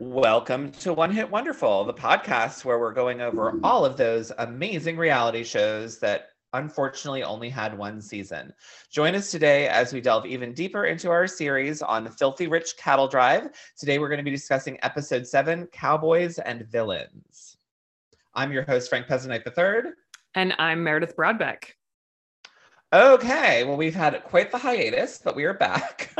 Welcome to One Hit Wonderful, the podcast where we're going over all of those amazing reality shows that unfortunately only had one season. Join us today as we delve even deeper into our series on the Filthy Rich Cattle Drive. Today we're going to be discussing episode 7, Cowboys and Villains. I'm your host, Frank Pezzanite III. And I'm Meredith Broadbeck. Okay, well, we've had quite the hiatus, but we are back.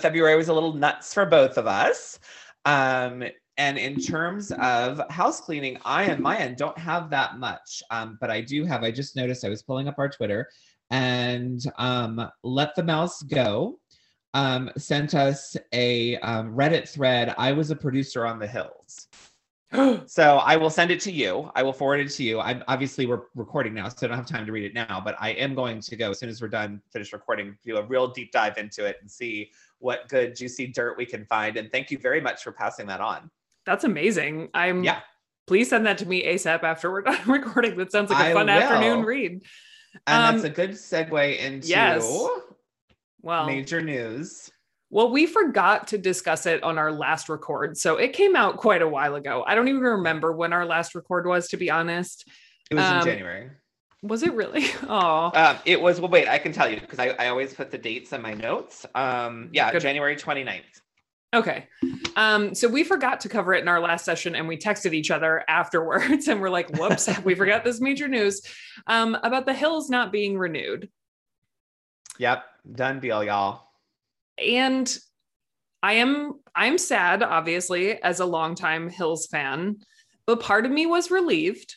February was a little nuts for both of us. And in terms of house cleaning, I and my end don't have that much, but I do have, I just noticed I was pulling up our Twitter and Let the Mouse Go sent us a Reddit thread. I was a producer on The Hills. So I will send it to you. I will forward it to you. I'm obviously we're recording now, so I don't have time to read it now, but I am going to go as soon as we're done, finish recording, do a real deep dive into it and see what good juicy dirt we can find. And thank you very much for passing that on. That's amazing. Please send that to me ASAP after we're done recording. That sounds like a fun afternoon read. And that's a good segue into major news. Well, we forgot to discuss it on our last record, so it came out quite a while ago. I don't even remember when our last record was, to be honest. It was in January. Was it really? Oh. It was, well, wait, I can tell you, because I always put the dates in my notes. Good. January 29th. Okay. So we forgot to cover it in our last session, and we texted each other afterwards, and we're like, whoops, we forgot this major news about The Hills not being renewed. Yep. Done deal, y'all. And I'm sad, obviously, as a longtime Hills fan, but part of me was relieved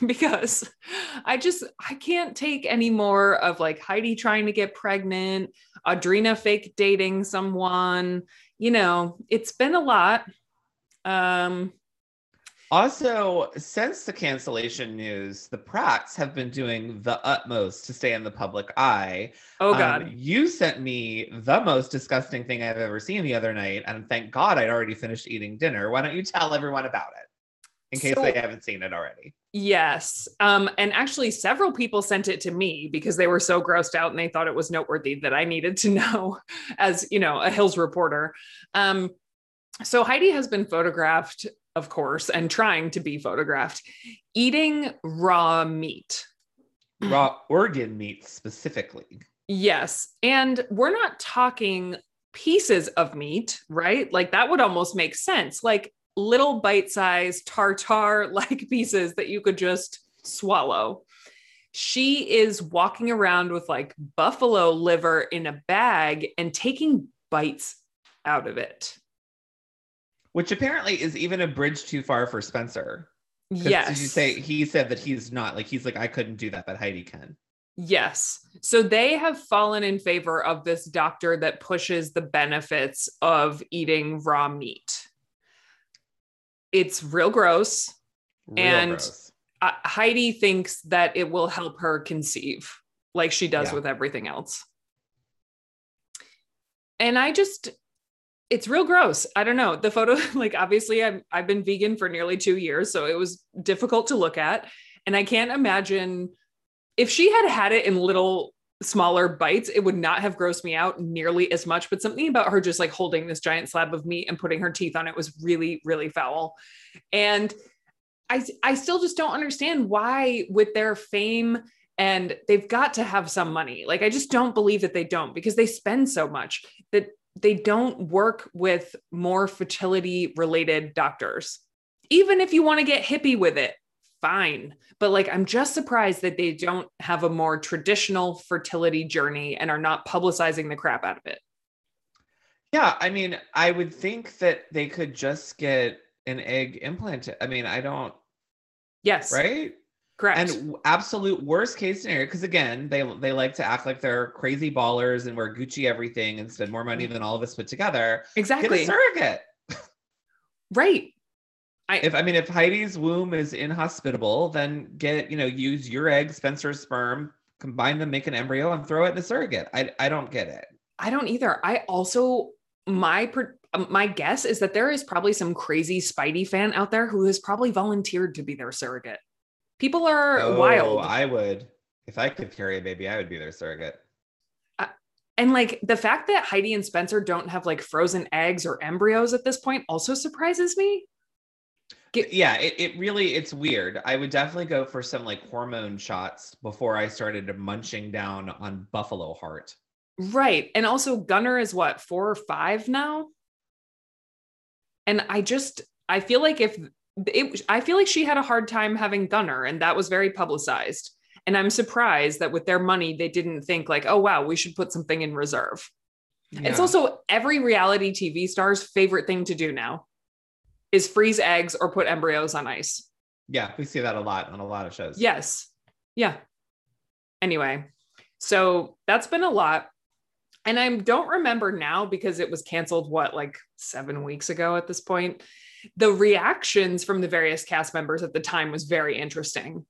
because I can't take any more of like Heidi trying to get pregnant, Audrina fake dating someone, you know, it's been a lot. Also, since the cancellation news, the Pratts have been doing the utmost to stay in the public eye. Oh, God. You sent me the most disgusting thing I've ever seen the other night, and thank God I'd already finished eating dinner. Why don't you tell everyone about it, in case they haven't seen it already? Yes. And actually, several people sent it to me because they were so grossed out and they thought it was noteworthy that I needed to know as, you know, a Hills reporter. So Heidi has been photographed, of course, and trying to be photographed, eating raw meat. Raw organ meat specifically. Yes. And we're not talking pieces of meat, right? Like that would almost make sense. Like little bite-sized tartar-like pieces that you could just swallow. She is walking around with like buffalo liver in a bag and taking bites out of it. Which apparently is even a bridge too far for Spencer. Yes. Did you say he said that he's not like, he's like, I couldn't do that, but Heidi can. Yes. So they have fallen in favor of this doctor that pushes the benefits of eating raw meat. It's real gross. Heidi thinks that it will help her conceive like she does with everything else. And it's real gross. I don't know. The photo, like, obviously I've been vegan for nearly 2 years, so it was difficult to look at. And I can't imagine if she had it in little smaller bites, it would not have grossed me out nearly as much, but something about her just like holding this giant slab of meat and putting her teeth on it was really, really foul. And I still just don't understand why, with their fame, and they've got to have some money. Like, I just don't believe that they don't, because they spend so much that they don't work with more fertility related doctors. Even if you want to get hippie with it, fine. But like, I'm just surprised that they don't have a more traditional fertility journey and are not publicizing the crap out of it. Yeah. I mean, I would think that they could just get an egg implanted. I mean, I don't. Yes. Right. Correct. And absolute worst case scenario, because again, they like to act like they're crazy ballers and wear Gucci everything and spend more money than all of us put together. Exactly. Get a surrogate. Right. If Heidi's womb is inhospitable, then use your egg, Spencer's sperm, combine them, make an embryo, and throw it in a surrogate. I don't get it. I don't either. I also, my guess is that there is probably some crazy Spidey fan out there who has probably volunteered to be their surrogate. People are wild. I would. If I could carry a baby, I would be their surrogate. And like the fact that Heidi and Spencer don't have like frozen eggs or embryos at this point also surprises me. Yeah, it really, it's weird. I would definitely go for some like hormone shots before I started munching down on buffalo heart. Right. And also Gunner is what, 4 or 5 now? And I feel like I feel like she had a hard time having Gunner, and that was very publicized. And I'm surprised that with their money, they didn't think like, oh, wow, we should put something in reserve. Yeah. It's also every reality TV star's favorite thing to do now is freeze eggs or put embryos on ice. Yeah, we see that a lot on a lot of shows. Yes. Yeah. Anyway, so that's been a lot. And I don't remember now because it was canceled, what, like 7 weeks ago at this point. The reactions from the various cast members at the time was very interesting.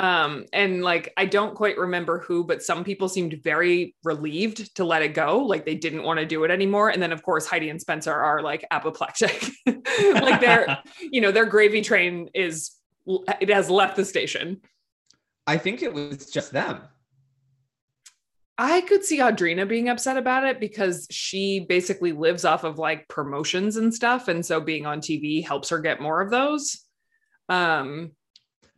And like, I don't quite remember who, but some people seemed very relieved to let it go. Like they didn't want to do it anymore. And then of course, Heidi and Spencer are like apoplectic, like they're, you know, their gravy train it has left the station. I think it was just them. I could see Audrina being upset about it because she basically lives off of like promotions and stuff. And so being on TV helps her get more of those.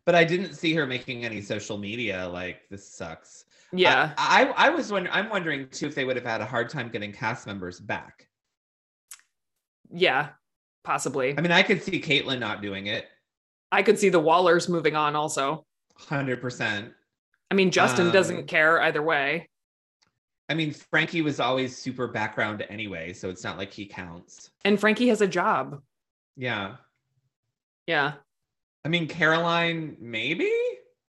But I didn't see her making any social media like this sucks. Yeah. I'm wondering too, if they would have had a hard time getting cast members back. Yeah, possibly. I mean, I could see Caitlyn not doing it. I could see the Wallers moving on also. 100%. I mean, Justin doesn't care either way. I mean, Frankie was always super background anyway, so it's not like he counts. And Frankie has a job. Yeah. Yeah. I mean, Caroline, maybe,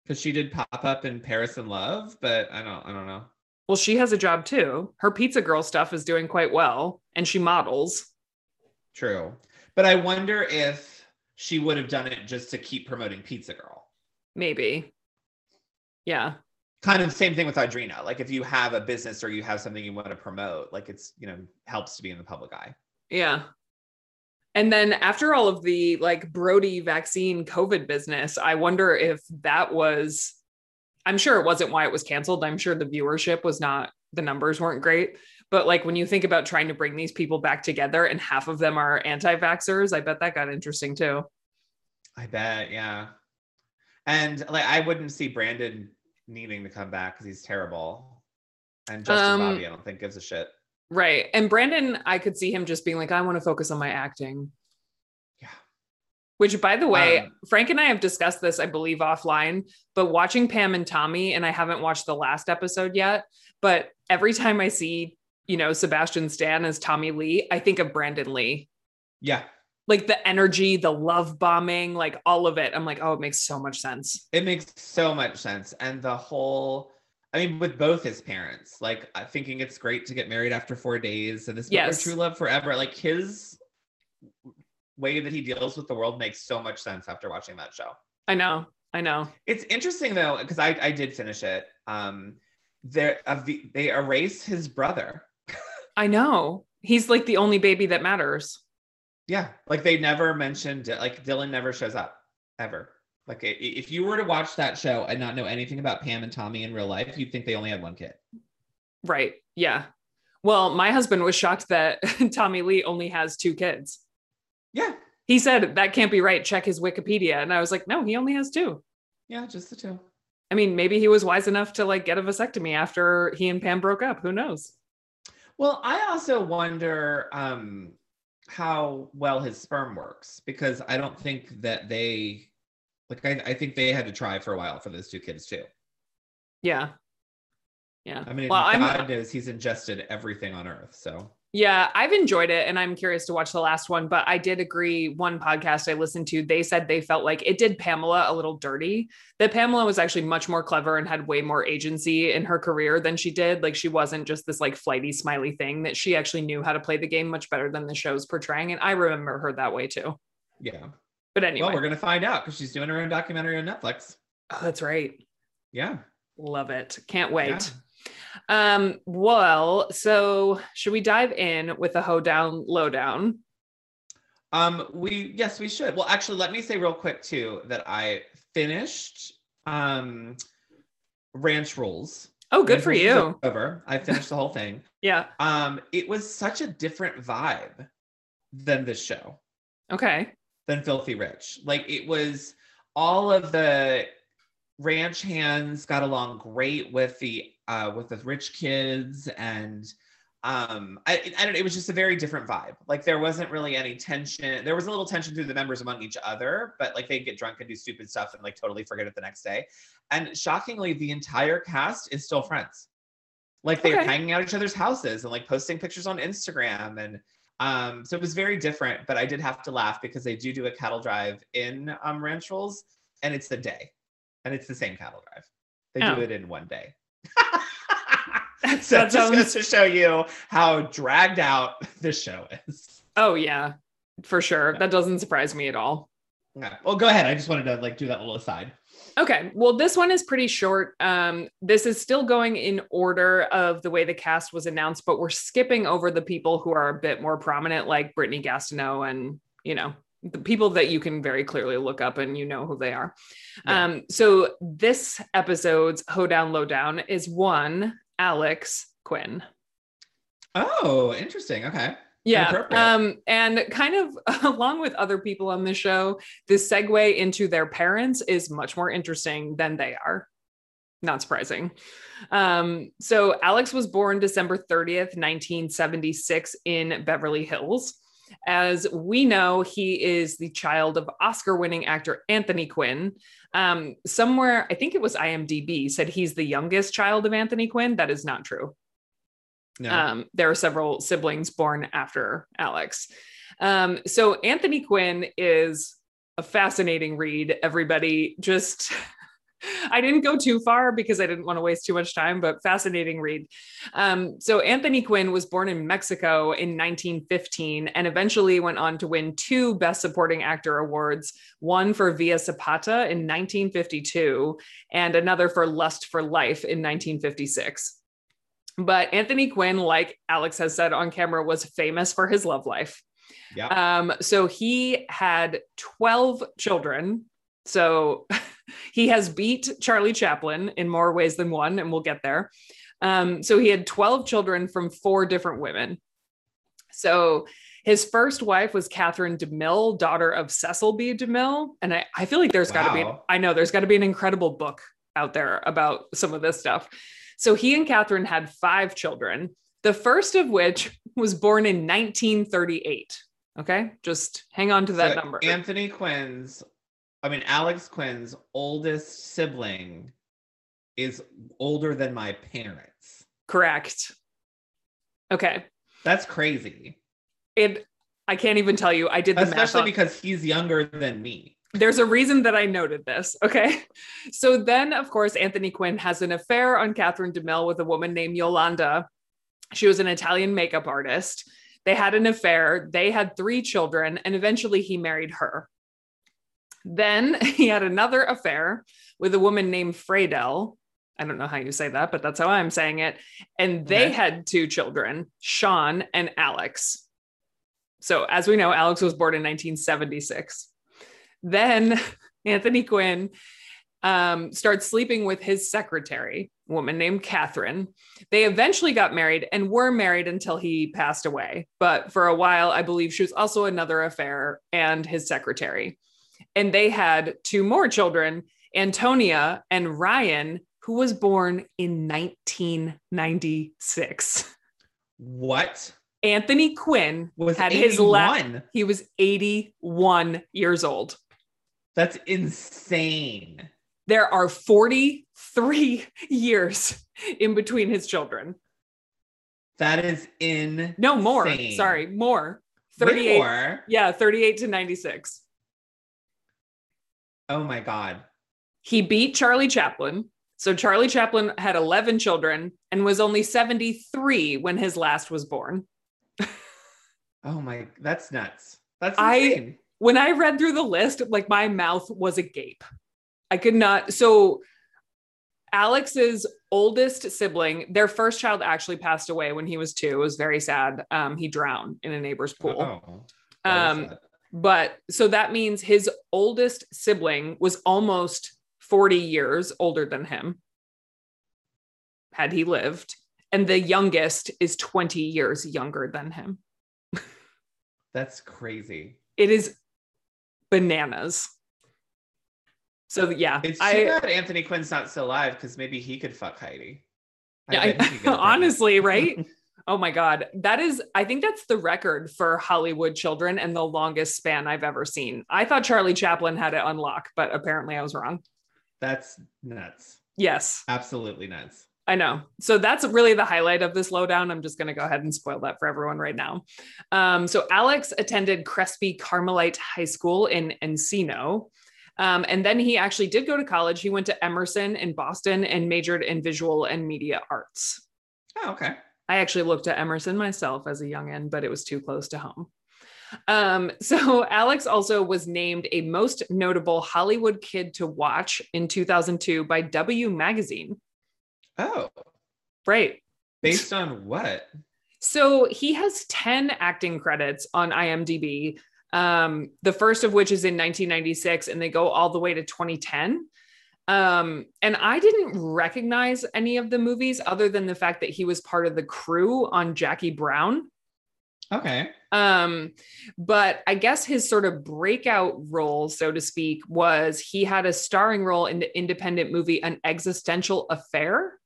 because she did pop up in Paris in Love, but I don't know. Well, she has a job too. Her Pizza Girl stuff is doing quite well, and she models. True. But I wonder if she would have done it just to keep promoting Pizza Girl. Maybe. Yeah. Kind of the same thing with Audrina. Like if you have a business or you have something you want to promote, like it's, you know, helps to be in the public eye. Yeah. And then after all of the like Brody vaccine COVID business, I wonder if I'm sure it wasn't why it was canceled. I'm sure the viewership was not, the numbers weren't great. But like when you think about trying to bring these people back together and half of them are anti-vaxxers, I bet that got interesting too. I bet, yeah. And like, I wouldn't see Brandon needing to come back because he's terrible. And Justin Bobby, I don't think gives a shit. Right. And Brandon, I could see him just being like, I want to focus on my acting. Yeah. Which, by the way, Frank and I have discussed this, I believe, offline, but watching Pam and Tommy, and I haven't watched the last episode yet, but every time I see, you know, Sebastian Stan as Tommy Lee, I think of Brandon Lee. Yeah. Like the energy, the love bombing, like all of it. I'm like, oh, it makes so much sense. It makes so much sense. And the whole... I mean, with both his parents, like thinking it's great to get married after 4 days and this yes. true love forever. Like his way that he deals with the world makes so much sense after watching that show. I know. It's interesting though, because I did finish it. They erased his brother. I know. He's like the only baby that matters. Yeah. Like they never mentioned it. Like Dylan never shows up ever. Like if you were to watch that show and not know anything about Pam and Tommy in real life, you'd think they only had one kid. Right. Yeah. Well, my husband was shocked that Tommy Lee only has 2 kids. Yeah. He said, that can't be right. Check his Wikipedia. And I was like, no, he only has 2. Yeah, just the 2. I mean, maybe he was wise enough to like get a vasectomy after he and Pam broke up. Who knows? Well, I also wonder how well his sperm works, because I don't think that they... Like, I think they had to try for a while for those 2 kids, too. Yeah. Yeah. I mean, well, God knows he's ingested everything on Earth, so. Yeah, I've enjoyed it, and I'm curious to watch the last one, but I did agree, one podcast I listened to, they said they felt like it did Pamela a little dirty, that Pamela was actually much more clever and had way more agency in her career than she did. Like, she wasn't just this, like, flighty, smiley thing, that she actually knew how to play the game much better than the show's portraying, and I remember her that way, too. Yeah. But anyway. Well, we're going to find out because she's doing her own documentary on Netflix. Oh, that's right. Yeah. Love it. Can't wait. Yeah. Well, so should we dive in with a hoedown lowdown? We should. Well, actually, let me say real quick too, that I finished Ranch Rules. Oh, good for you. Over. I finished the whole thing. Yeah. It was such a different vibe than this show. Okay. Than Filthy Rich. Like, it was all of the ranch hands got along great with the rich kids, and I don't, it was just a very different vibe. Like, there wasn't really any tension. There was a little tension through the members among each other, but like, they'd get drunk and do stupid stuff and like totally forget it the next day. And shockingly, the entire cast is still friends. Like, they're hanging out at each other's houses and like posting pictures on Instagram. And so it was very different, but I did have to laugh because they do a cattle drive in Ranch Rules, and it's the day, and it's the same cattle drive. They do it in one day. So that just goes to show you how dragged out this show is. Oh yeah, for sure. Yeah. That doesn't surprise me at all. Yeah. Well, go ahead. I just wanted to like do that little aside. Okay. Well, this one is pretty short. This is still going in order of the way the cast was announced, but we're skipping over the people who are a bit more prominent, like Brittany Gastineau and, you know, the people that you can very clearly look up and you know who they are. Yeah. So this episode's Hoedown Lowdown is one Alex Quinn. Oh, interesting. Okay. Yeah. And kind of along with other people on the show, the segue into their parents is much more interesting than they are. Not surprising. So Alex was born December 30th, 1976 in Beverly Hills. As we know, he is the child of Oscar-winning actor Anthony Quinn. Somewhere, I think it was IMDb, said he's the youngest child of Anthony Quinn. That is not true. No. There are several siblings born after Alex. So Anthony Quinn is a fascinating read, everybody. Just... I didn't go too far because I didn't want to waste too much time, but fascinating read. So Anthony Quinn was born in Mexico in 1915 and eventually went on to win 2 Best Supporting Actor awards, one for Villa Zapata in 1952 and another for Lust for Life in 1956. But Anthony Quinn, like Alex has said on camera, was famous for his love life. Yep. So he had 12 children. So... He has beat Charlie Chaplin in more ways than one, and we'll get there. So he had 12 children from 4 different women. So his first wife was Catherine DeMille, daughter of Cecil B. DeMille. And I feel like there's gotta be, I know there's gotta be an incredible book out there about some of this stuff. So he and Catherine had 5 children, the first of which was born in 1938. Okay. Just hang on to that number. Alex Quinn's oldest sibling is older than my parents. Correct. Okay. That's crazy. I can't even tell you. I did the math. Especially because he's younger than me. There's a reason that I noted this. Okay. So then, of course, Anthony Quinn has an affair on Catherine DeMille with a woman named Yolanda. She was an Italian makeup artist. They had an affair. They had 3 children, and eventually he married her. Then he had another affair with a woman named Freydell. I don't know how you say that, but that's how I'm saying it. And they had 2 children, Sean and Alex. So as we know, Alex was born in 1976. Then Anthony Quinn starts sleeping with his secretary, a woman named Catherine. They eventually got married and were married until he passed away. But for a while, I believe she was also another affair and his secretary. And they had 2 more children, Antonia and Ryan, who was born in 1996. What? Anthony Quinn was had 81. His last. He was 81 years old. That's insane. There are 43 years in between his children. That is insane. No, more. Sorry, more. 38. Way more? Yeah, 38 to 96. Oh my God. He beat Charlie Chaplin. So Charlie Chaplin had 11 children and was only 73 when his last was born. Oh my, that's nuts. That's insane. When I read through the list, like my mouth was agape. I could not. So Alex's oldest sibling, their first child actually passed away when he was 2. It was very sad. He drowned in a neighbor's pool. Oh, but so that means his oldest sibling was almost 40 years older than him. had he lived. And the youngest is 20 years younger than him. That's crazy. It is bananas. So yeah, it's too bad Anthony Quinn's not still alive, because maybe he could fuck Heidi. Honestly, right? Oh my God. That is, I think that's the record for Hollywood children and the longest span I've ever seen. I thought Charlie Chaplin had it unlocked, but apparently I was wrong. That's nuts. Yes. Absolutely nuts. I know. So that's really the highlight of this lowdown. I'm just going to go ahead and spoil that for everyone right now. So Alex attended Crespi Carmelite High School in Encino. And then he actually did go to college. He went to Emerson in Boston and majored in visual and media arts. Oh, okay. I actually looked at Emerson myself as a youngin, but it was too close to home. So Alex also was named a most notable Hollywood kid to watch in 2002 by W Magazine. Oh, right. Based on what? So he has 10 acting credits on IMDb. The first of which is in 1996, and they go all the way to 2010. And I didn't recognize any of the movies other than the fact that he was part of the crew on Jackie Brown. Okay. But I guess his sort of breakout role, so to speak, was he had a starring role in the independent movie An Existential Affair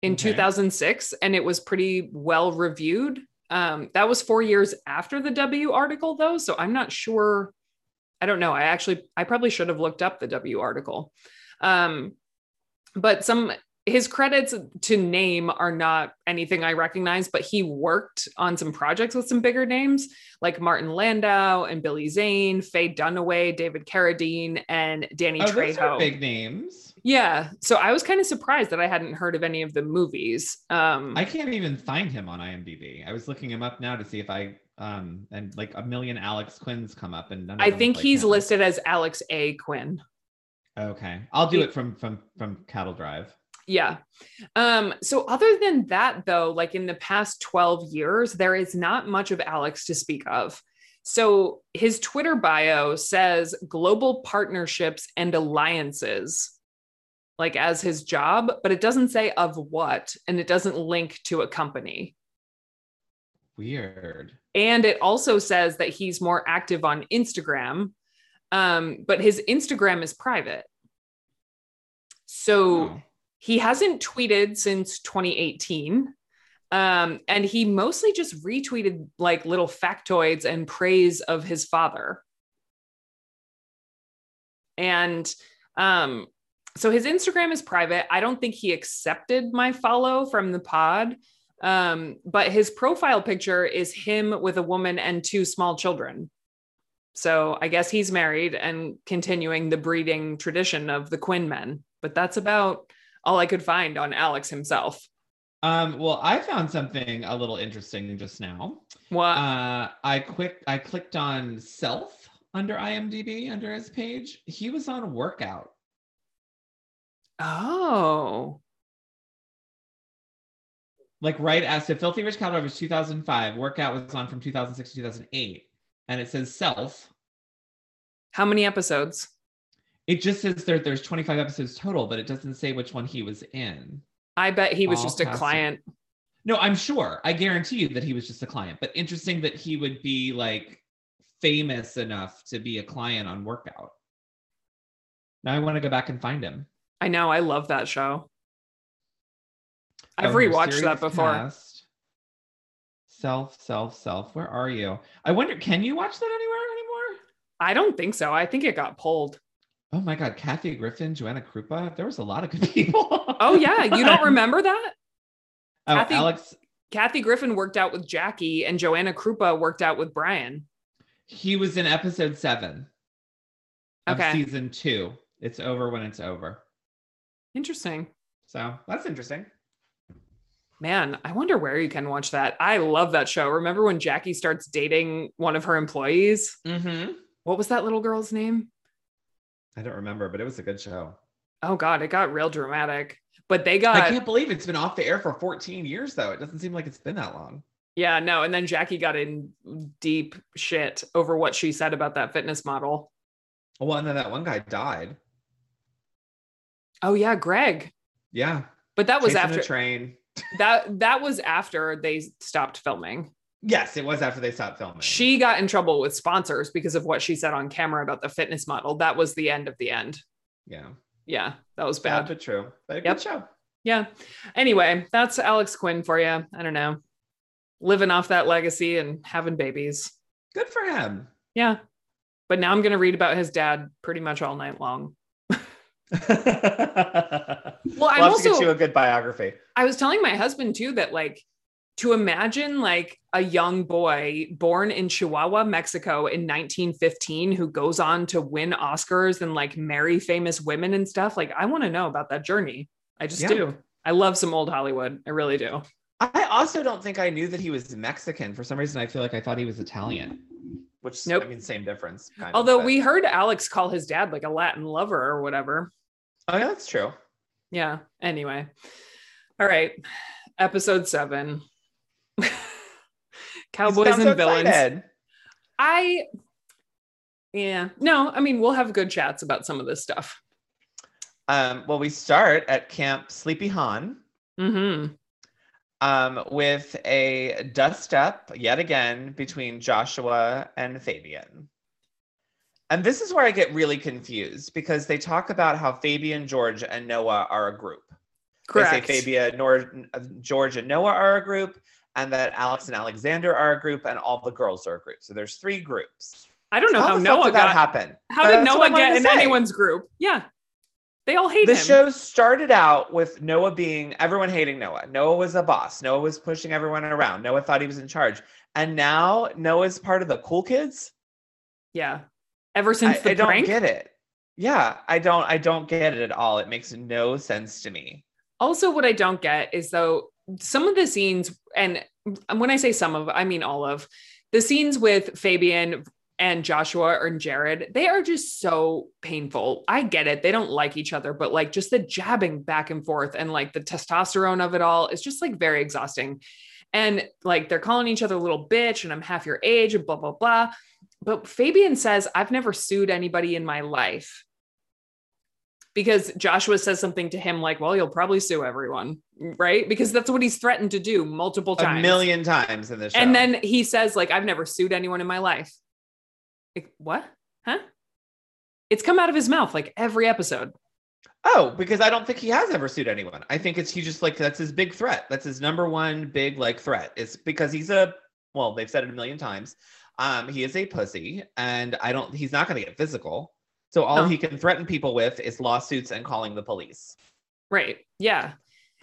in 2006, and it was pretty well reviewed. That was 4 years after the W article, though, so I'm not sure. I don't know. I probably should have looked up the W article. But his credits to name are not anything I recognize, but he worked on some projects with some bigger names like Martin Landau and Billy Zane, Faye Dunaway, David Carradine, and Danny Trejo. Those are big names. Yeah. So I was kind of surprised that I hadn't heard of any of the movies. I can't even find him on IMDb. I was looking him up now to see if I, and like a million Alex Quinns come up, and none of them I think he's listed as Alex A. Quinn. Okay. I'll do it from Cattle Drive. Yeah. So other than that, though, like in the past 12 years, there is not much of Alex to speak of. So his Twitter bio says global partnerships and alliances, like as his job, but it doesn't say of what, and it doesn't link to a company. Weird. And it also says that he's more active on Instagram, but his Instagram is private. So... Oh. He hasn't tweeted since 2018, and he mostly just retweeted like little factoids and praise of his father. And so his Instagram is private. I don't think he accepted my follow from the pod, but his profile picture is him with a woman and two small children. So I guess he's married and continuing the breeding tradition of the Quinn men, but that's about... all I could find on Alex himself. Well, I found something a little interesting just now. What? I clicked on self under IMDb, under his page. He was on Workout. Oh. Like right after Filthy Rich Cattle Drive was 2005. Workout was on from 2006 to 2008. And it says self. How many episodes? It just says there's 25 episodes total, but it doesn't say which one he was in. I bet he was just a client. No, I'm sure. I guarantee you that he was just a client. But interesting that he would be like famous enough to be a client on Workout. Now I want to go back and find him. I know. I love that show. I've rewatched that before. Past. Self. Where are you? I wonder, can you watch that anywhere anymore? I don't think so. I think it got pulled. Oh my God, Kathy Griffin, Joanna Krupa. There was a lot of good people. Oh yeah, you don't remember that? Oh, Kathy Griffin worked out with Jackie, and Joanna Krupa worked out with Brian. He was in episode 7 of season 2. It's over when it's over. Interesting. So that's interesting. Man, I wonder where you can watch that. I love that show. Remember when Jackie starts dating one of her employees? Mm-hmm. What was that little girl's name? I don't remember, but it was a good show. Oh God, it got real dramatic, but I can't believe it's been off the air for 14 years though. It doesn't seem like it's been that long. Yeah, no. And then Jackie got in deep shit over what she said about that fitness model. Well, and then that one guy died. Oh yeah. Greg. Yeah. But that was after the train. That was after they stopped filming. Yes, it was after they stopped filming. She got in trouble with sponsors because of what she said on camera about the fitness model. That was the end of the end. Yeah. Yeah, that was bad. Bad but true. But a good show. Yeah. Anyway, that's Alex Quinn for you. I don't know. Living off that legacy and having babies. Good for him. Yeah. But now I'm going to read about his dad pretty much all night long. Well, I also get you a good biography. I was telling my husband too that like to imagine like a young boy born in Chihuahua, Mexico in 1915 who goes on to win Oscars and like marry famous women and stuff. Like I want to know about that journey. I just do. I love some old Hollywood. I really do. I also don't think I knew that he was Mexican. For some reason, I feel like I thought he was Italian. Which nope. I mean, same difference. Although we heard Alex call his dad like a Latin lover or whatever. Oh yeah, that's true. Yeah. Anyway. All right. Episode 7. Cowboys and Villains. Excited. I mean, we'll have good chats about some of this stuff. Well, we start at Camp Sleepy Han. Mm-hmm. With a dust up yet again between Joshua and Fabian. And this is where I get really confused because they talk about how Fabian, George, and Noah are a group. Correct. They say Fabian, George, and Noah are a group, and that Alex and Alexander are a group, and all the girls are a group. So there's 3 groups. I don't know how Noah got happen. How did Noah get in anyone's group? Yeah. They all hate him. The show started out with Noah being everyone hating Noah. Noah was a boss. Noah was pushing everyone around. Noah thought he was in charge. And now Noah's part of the cool kids. Yeah. Ever since the prank? I don't get it. Yeah, I don't get it at all. It makes no sense to me. Also, what I don't get is though some of the scenes, and when I say some of, I mean all of the scenes with Fabian and Joshua and Jared, they are just so painful. I get it. They don't like each other, but like just the jabbing back and forth and like the testosterone of it all is just like very exhausting. And like, they're calling each other little bitch and I'm half your age and blah, blah, blah. But Fabian says, I've never sued anybody in my life because Joshua says something to him like, well, you'll probably sue everyone. Right. Because that's what he's threatened to do multiple times. 1,000,000 times in this show. And then he says like, I've never sued anyone in my life. Like, what? Huh? It's come out of his mouth like every episode. Oh, because I don't think he has ever sued anyone. I think it's he just like that's his big threat. That's his number one big like threat. It's because he's they've said it 1,000,000 times. He is a pussy, and he's not going to get physical. So all he can threaten people with is lawsuits and calling the police. Right. Yeah.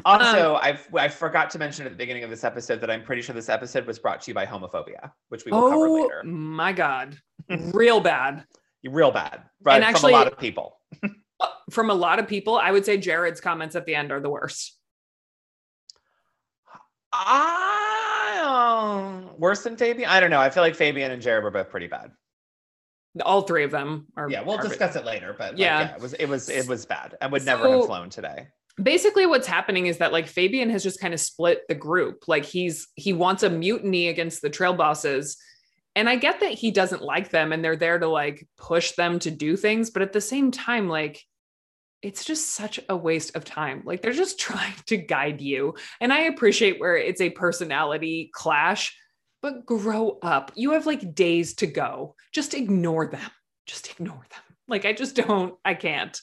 Also, I forgot to mention at the beginning of this episode that I'm pretty sure this episode was brought to you by homophobia, which we will cover later. Oh my God. Real bad. Real bad. Right. And actually, from a lot of people. From a lot of people, I would say Jared's comments at the end are the worst. Worse than Fabian? I don't know. I feel like Fabian and Jared were both pretty bad. All 3 of them are. Yeah, we'll discuss it later, but yeah. Like, yeah, it was bad. I would never have flown today. Basically what's happening is that like Fabian has just kind of split the group. Like he wants a mutiny against the trail bosses. And I get that he doesn't like them and they're there to like push them to do things. But at the same time, like, it's just such a waste of time. Like they're just trying to guide you. And I appreciate where it's a personality clash, but grow up. You have like days to go. Just ignore them. Just ignore them. Like, I can't.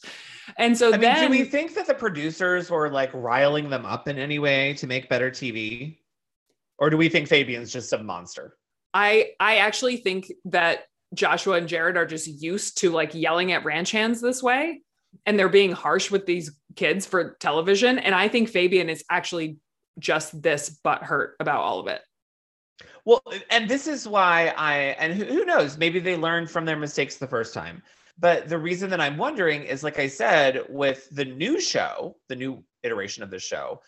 And so I mean, do we think that the producers were like riling them up in any way to make better TV? Or do we think Fabian's just a monster? I actually think that Joshua and Jared are just used to like yelling at ranch hands this way. And they're being harsh with these kids for television. And I think Fabian is actually just this butthurt about all of it. Well, and this is why who knows, maybe they learned from their mistakes the first time. But the reason that I'm wondering is, like I said, with the new show, the new iteration of the show,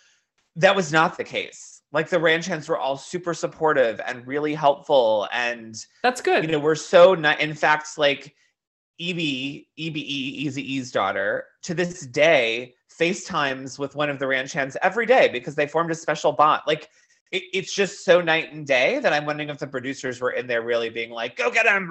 that was not the case. Like the ranch hands were all super supportive and really helpful. And that's good. You know, we're so not, in fact, like Eazy-E's daughter to this day, FaceTimes with one of the ranch hands every day because they formed a special bond. Like it's just so night and day that I'm wondering if the producers were in there really being like, go get him,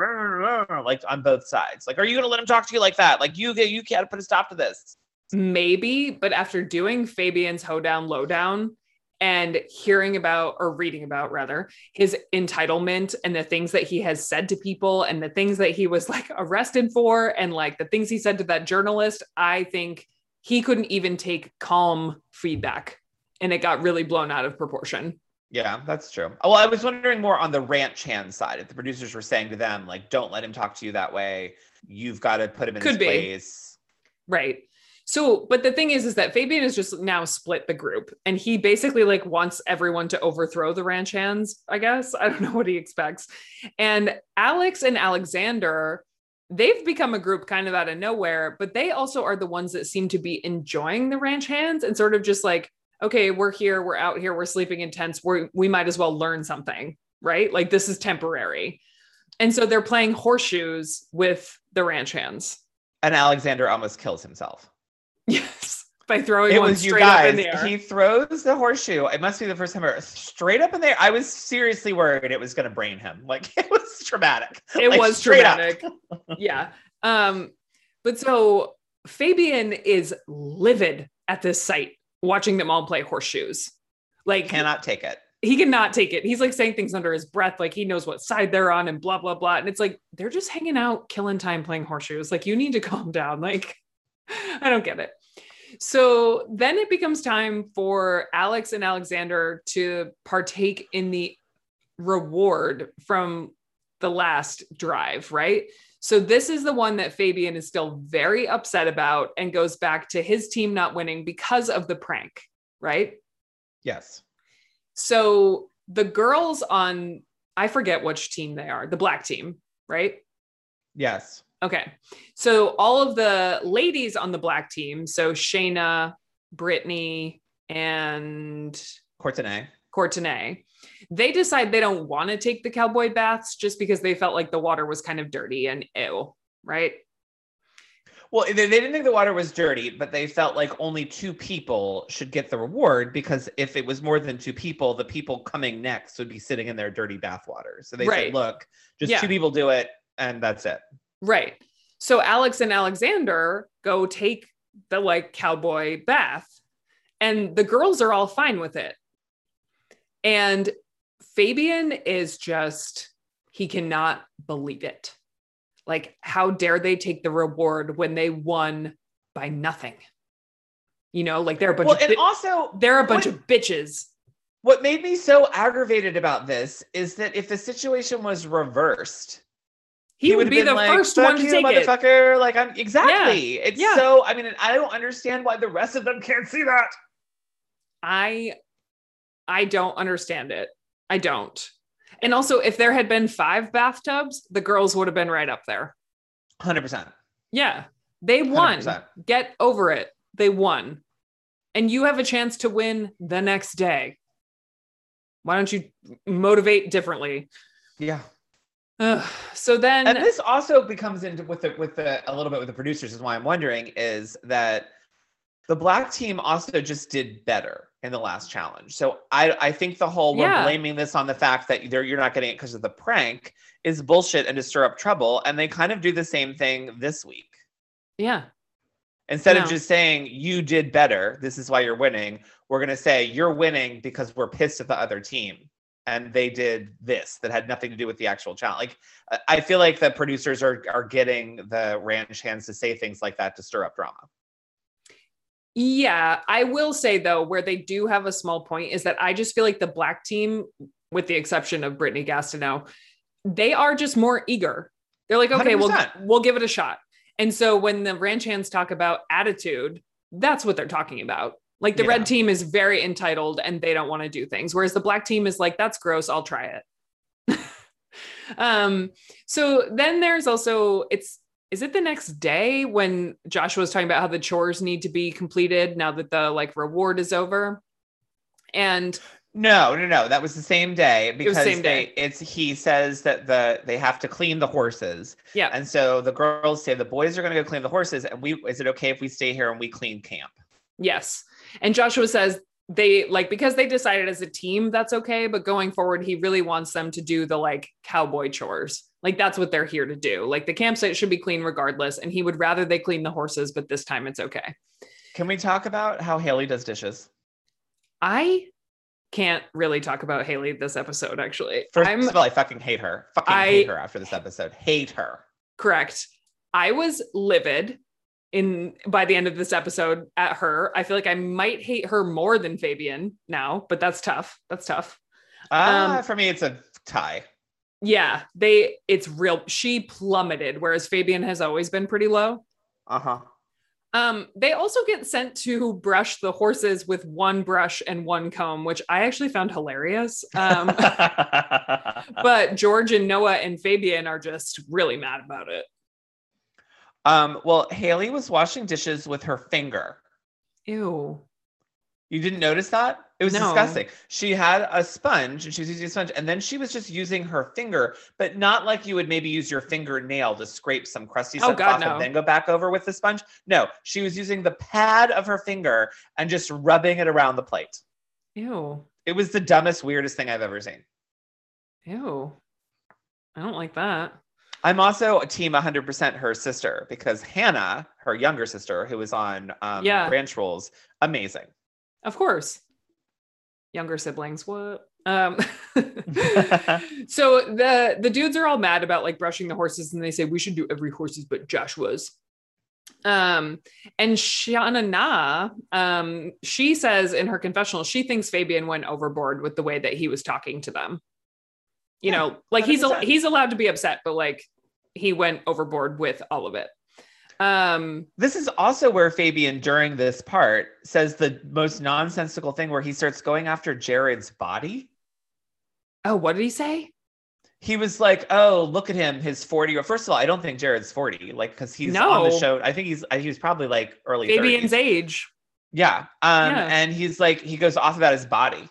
like on both sides. Like, are you going to let him talk to you like that? Like you can't put a stop to this. Maybe, but after doing Fabian's Hoedown Lowdown and hearing about, or reading about rather, his entitlement and the things that he has said to people and the things that he was like arrested for and like the things he said to that journalist, I think he couldn't even take calm feedback and it got really blown out of proportion. Yeah, that's true. Well, I was wondering more on the ranch hand side, if the producers were saying to them, like, don't let him talk to you that way. You've got to put him in his place. Right. So, but the thing is that Fabian is just now split the group and he basically like wants everyone to overthrow the ranch hands, I guess. I don't know what he expects. And Alex and Alexander, they've become a group kind of out of nowhere, but they also are the ones that seem to be enjoying the ranch hands and sort of just like, okay, we're here, we're out here, we're sleeping in tents, we might as well learn something, right? Like this is temporary. And so they're playing horseshoes with the ranch hands. And Alexander almost kills himself. Yes, by throwing one straight up in the air. He throws the horseshoe. It must be the first time ever. Straight up in the air. I was seriously worried it was going to brain him. Like it was traumatic. It was traumatic. Yeah. But so Fabian is livid at this sight, watching them all play horseshoes. Like cannot take it. He cannot take it. He's like saying things under his breath. Like he knows what side they're on and blah, blah, blah. And it's like, they're just hanging out, killing time, playing horseshoes. Like you need to calm down. Like, I don't get it. So then it becomes time for Alex and Alexander to partake in the reward from the last drive, right? So this is the one that Fabian is still very upset about and goes back to his team not winning because of the prank, right? Yes. So the girls on, I forget which team they are, the black team, right? Yes. Okay. So all of the ladies on the black team, so Shayna, Brittany, and Kourtney, they decide they don't want to take the cowboy baths just because they felt like the water was kind of dirty and ew, right? Well, they didn't think the water was dirty, but they felt like only two people should get the reward because if it was more than two people, the people coming next would be sitting in their dirty bath water. So they said, look, just two people do it and that's it. Right. So Alex and Alexander go take the like cowboy bath and the girls are all fine with it. And Fabian is just, he cannot believe it. Like, how dare they take the reward when they won by nothing? You know, like they're a bunch of, and also they're a bunch of bitches. What made me so aggravated about this is that if the situation was reversed, he would be the like, first one to take it. Motherfucker. Like I'm exactly. Yeah. It's so, I mean, and I don't understand why the rest of them can't see that. I don't understand it. I don't. And also if there had been 5 bathtubs, the girls would have been right up there. 100%. Yeah. They won. 100%. Get over it. They won. And you have a chance to win the next day. Why don't you motivate differently? Yeah. So then, and this also becomes into a little bit with the producers is why I'm wondering is that the black team also just did better in the last challenge. So I think the whole we're blaming this on the fact that you're not getting it because of the prank is bullshit and to stir up trouble. And they kind of do the same thing this week. Yeah. Instead of just saying you did better, this is why you're winning. We're going to say you're winning because we're pissed at the other team. And they did this that had nothing to do with the actual challenge. Like, I feel like the producers are getting the ranch hands to say things like that to stir up drama. Yeah, I will say though, where they do have a small point is that I just feel like the black team, with the exception of Brittany Gastineau, they are just more eager. They're like, okay, 100%. we'll give it a shot. And so when the ranch hands talk about attitude, that's what they're talking about. Like the red team is very entitled and they don't want to do things. Whereas the black team is like, that's gross. I'll try it. So then there's also, is it the next day when Joshua was talking about how the chores need to be completed now that the like reward is over? And no. That was the same day because he says that they have to clean the horses. Yeah. And so the girls say the boys are going to go clean the horses. And is it okay if we stay here and we clean camp? Yes. And Joshua says they like, because they decided as a team, that's okay. But going forward, he really wants them to do the like cowboy chores. Like that's what they're here to do. Like the campsite should be clean regardless. And he would rather they clean the horses, but this time it's okay. Can we talk about how Haley does dishes? I can't really talk about Haley this episode, actually. First of all, I fucking hate her. Hate her after this episode. Hate her. Correct. I was livid by the end of this episode at her. I feel like I might hate her more than Fabian now, but that's tough. For me, it's a tie. Yeah, it's real. She plummeted, whereas Fabian has always been pretty low. Uh-huh. They also get sent to brush the horses with one brush and one comb, which I actually found hilarious. But George and Noah and Fabian are just really mad about it. Well, Haley was washing dishes with her finger. Ew. You didn't notice that? It was disgusting. She had a sponge and she was using a sponge, and then she was just using her finger, but not like you would maybe use your fingernail to scrape some crusty stuff off and then go back over with the sponge. No, she was using the pad of her finger and just rubbing it around the plate. Ew. It was the dumbest, weirdest thing I've ever seen. Ew. I don't like that. I'm also a team 100% her sister, because Hannah, her younger sister, who was on Ranch Rules, amazing. Of course. Younger siblings, what? So the dudes are all mad about like brushing the horses, and they say we should do every horse's but Joshua's. And Shayna, she says in her confessional, she thinks Fabian went overboard with the way that he was talking to them. You know, like 100%. he's allowed to be upset, but like he went overboard with all of it. This is also where Fabian, during this part, says the most nonsensical thing, where he starts going after Jared's body. Oh, what did he say? He was like, "Oh, look at him, his 40." First of all, I don't think Jared's 40, like, because he's on the show. I think he was probably like early Fabian's 30s. Age. Yeah. And he's like, he goes off about his body,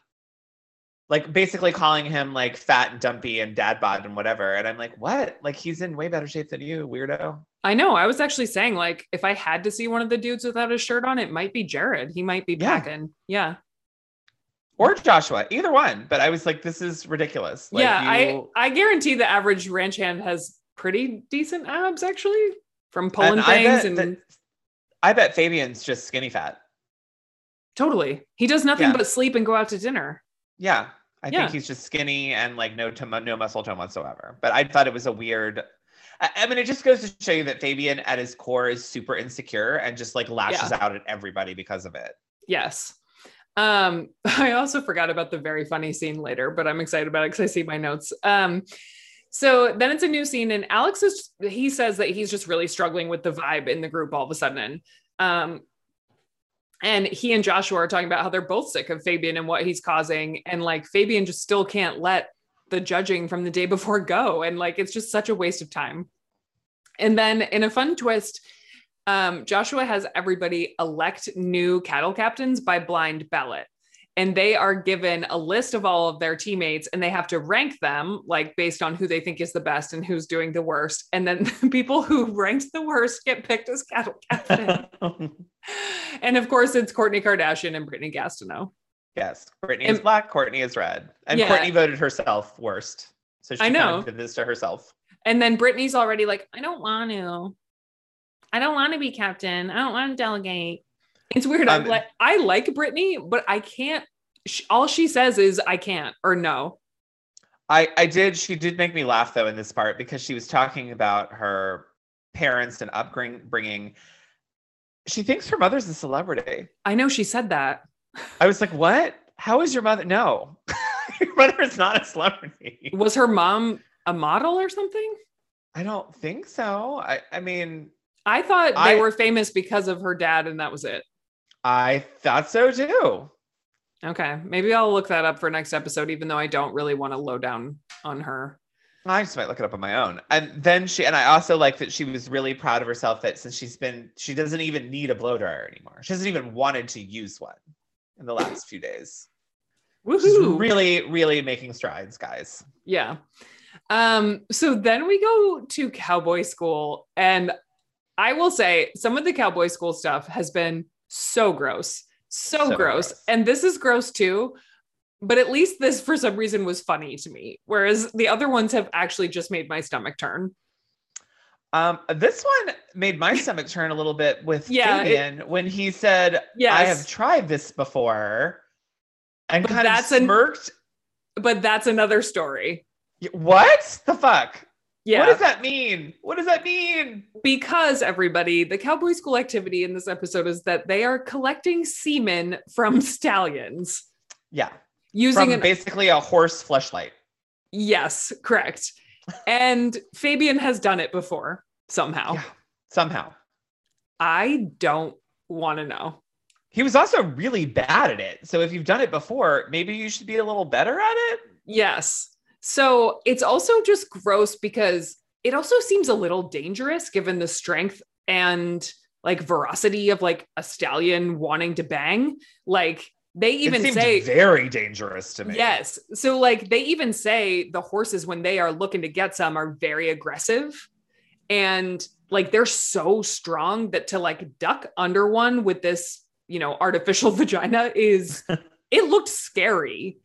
like basically calling him like fat and dumpy and dad bod and whatever. And I'm like, what? Like, he's in way better shape than you, weirdo. I know. I was actually saying, like, if I had to see one of the dudes without a shirt on, it might be Jared. He might be packing. Yeah. Or Joshua, either one. But I was like, this is ridiculous. Like, I guarantee the average ranch hand has pretty decent abs, actually, from pulling things. I bet Fabian's just skinny fat. Totally. He does nothing but sleep and go out to dinner. Yeah. I think he's just skinny and like no muscle tone whatsoever. But I thought it was a weird. I mean, it just goes to show you that Fabian at his core is super insecure and just like lashes out at everybody because of it. Yes. I also forgot about the very funny scene later, but I'm excited about it because I see my notes. So then it's a new scene, and Alex he says that he's just really struggling with the vibe in the group all of a sudden. And he and Joshua are talking about how they're both sick of Fabian and what he's causing. And like, Fabian just still can't let the judging from the day before go. And like, it's just such a waste of time. And then in a fun twist, Joshua has everybody elect new cattle captains by blind ballot. And they are given a list of all of their teammates, and they have to rank them like based on who they think is the best and who's doing the worst. And then the people who ranked the worst get picked as cattle captain. And of course, it's Kourtney Kardashian and Brittany Gastineau. Yes, Brittany is black, Kourtney is red. And Kourtney voted herself worst. So she did this to herself. And then Brittany's already like, I don't want to be captain. I don't want to delegate. It's weird. I like Brittany, but I can't. All she says is I can't or no. She did make me laugh though in this part, because she was talking about her parents and upbringing. She thinks her mother's a celebrity. I know, she said that. I was like, what? How is your mother? No, your mother is not a celebrity. Was her mom a model or something? I don't think so. I mean, I thought they were famous because of her dad, and that was it. I thought so too. Okay. Maybe I'll look that up for next episode, even though I don't really want to low down on her. I just might look it up on my own. And then I also like that she was really proud of herself, that since she doesn't even need a blow dryer anymore. She hasn't even wanted to use one in the last few days. Woohoo! She's really, really making strides, guys. Yeah. So then we go to cowboy school, and I will say some of the cowboy school stuff has been so gross. So gross. And this is gross too, but at least this for some reason was funny to me, whereas the other ones have actually just made my stomach turn. This one made my stomach turn a little bit with Fabian when he said, yes, I have tried this before, and but kind of smirked. But that's another story. What the fuck? Yeah. What does that mean? What does that mean? Because everybody, the cowboy school activity in this episode is that they are collecting semen from stallions. Yeah. Using basically a horse fleshlight. Yes, correct. And Fabian has done it before somehow. Yeah, somehow. I don't want to know. He was also really bad at it. So if you've done it before, maybe you should be a little better at it. Yes. So it's also just gross because it also seems a little dangerous given the strength and like veracity of like a stallion wanting to bang. Like they even say very dangerous to me. Yes. So like they even say the horses when they are looking to get some are very aggressive and like they're so strong that to like duck under one with this, you know, artificial vagina is, it looked scary.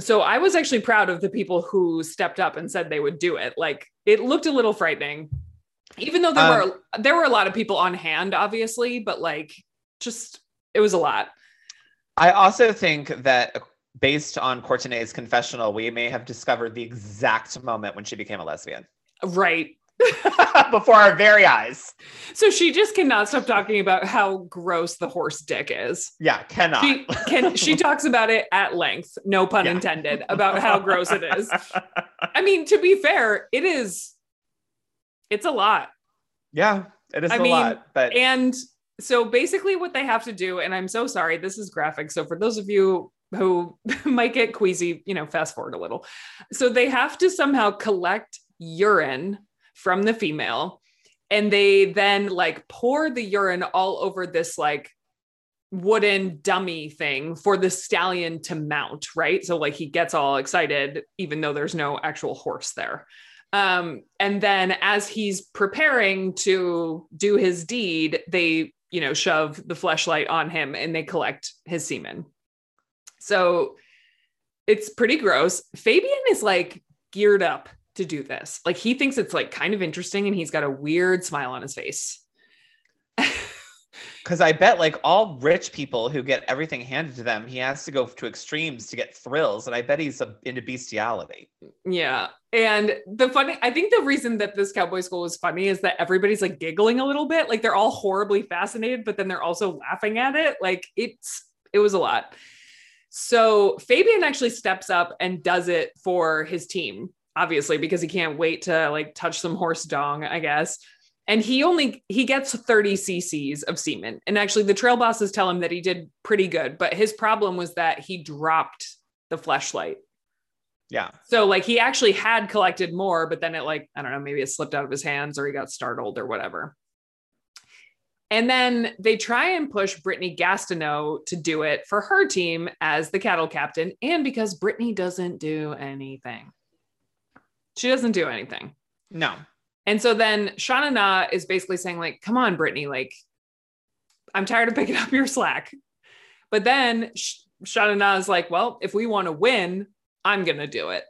So I was actually proud of the people who stepped up and said they would do it. Like it looked a little frightening, even though there were a lot of people on hand, obviously, but like just, it was a lot. I also think that based on Courtney's confessional, we may have discovered the exact moment when she became a lesbian. Right. Before our very eyes. So she just cannot stop talking about how gross the horse dick is. Yeah, cannot. She talks about it at length, no pun intended, about how gross it is. I mean, to be fair, it's a lot. Yeah, it is a lot. But so basically what they have to do, and I'm so sorry, this is graphic. So for those of you who might get queasy, you know, fast forward a little. So they have to somehow collect urine from the female. And they then like pour the urine all over this like wooden dummy thing for the stallion to mount. Right. So like he gets all excited, even though there's no actual horse there. And then as he's preparing to do his deed, they, you know, shove the fleshlight on him and they collect his semen. So it's pretty gross. Fabian is like geared up to do this. Like he thinks it's like kind of interesting and he's got a weird smile on his face. Cause I bet like all rich people who get everything handed to them, he has to go to extremes to get thrills. And I bet he's into bestiality. Yeah. And I think the reason that this cowboy school was funny is that everybody's like giggling a little bit. Like they're all horribly fascinated, but then they're also laughing at it. Like it was a lot. So Fabian actually steps up and does it for his team, obviously, because he can't wait to like touch some horse dong, I guess. And he gets 30 cc's of semen. And actually the trail bosses tell him that he did pretty good, but his problem was that he dropped the fleshlight. Yeah. So like he actually had collected more, but then it like, I don't know, maybe it slipped out of his hands or he got startled or whatever. And then they try and push Brittany Gastineau to do it for her team as the cattle captain. And because Brittany doesn't do anything. She doesn't do anything. No. And so then Shayna is basically saying like, come on, Brittany, like I'm tired of picking up your slack. But then Shayna is like, well, if we want to win, I'm going to do it.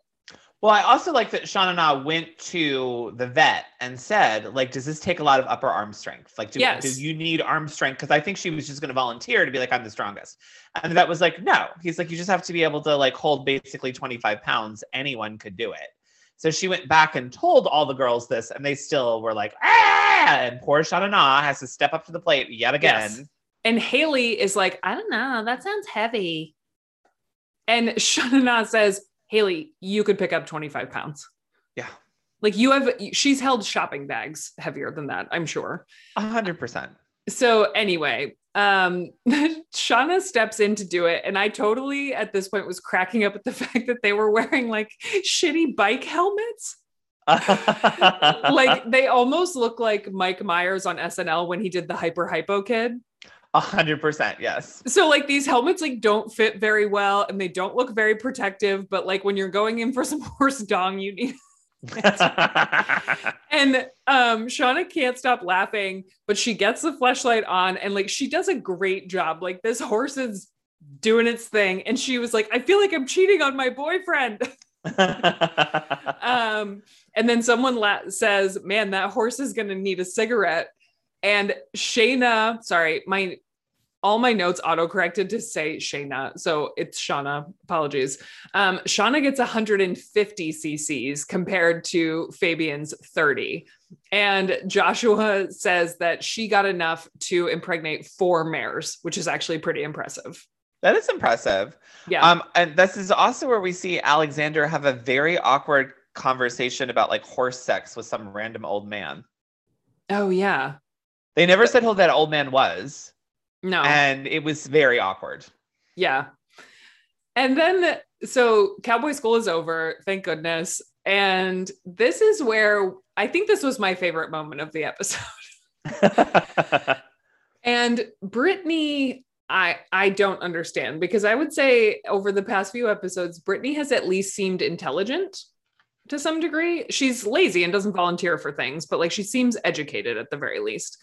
Well, I also like that Shayna went to the vet and said like, does this take a lot of upper arm strength? Like, do you need arm strength? Cause I think she was just going to volunteer to be like, I'm the strongest. And the vet was like, no, he's like, you just have to be able to like hold basically 25 pounds. Anyone could do it. So she went back and told all the girls this, and they still were like, ah, and poor Shayna has to step up to the plate yet again. Yes. And Haley is like, I don't know, that sounds heavy. And Shayna says, Haley, you could pick up 25 pounds. Yeah. Like she's held shopping bags heavier than that, I'm sure. 100%. So anyway, Shayna steps in to do it. And I totally, at this point, was cracking up at the fact that they were wearing like shitty bike helmets. Like they almost look like Mike Myers on SNL when he did the hypo kid. 100%. Yes. So like these helmets like don't fit very well and they don't look very protective, but like when you're going in for some horse dong, you need and Shayna can't stop laughing, but she gets the fleshlight on and like she does a great job. Like this horse is doing its thing and she was like, I feel like I'm cheating on my boyfriend. And then someone says, man, that horse is going to need a cigarette. And Shayna, sorry, all my notes auto-corrected to say Shayna. So it's Shauna, apologies. Shauna gets 150 cc's compared to Fabian's 30. And Joshua says that she got enough to impregnate 4 mares, which is actually pretty impressive. That is impressive. Yeah. And this is also where we see Alexander have a very awkward conversation about like horse sex with some random old man. Oh yeah. They never said who that old man was. No. And it was very awkward. Yeah. And then, so cowboy school is over. Thank goodness. And this is where I think this was my favorite moment of the episode. And Brittany, I don't understand, because I would say over the past few episodes, Brittany has at least seemed intelligent to some degree. She's lazy and doesn't volunteer for things, but like she seems educated at the very least.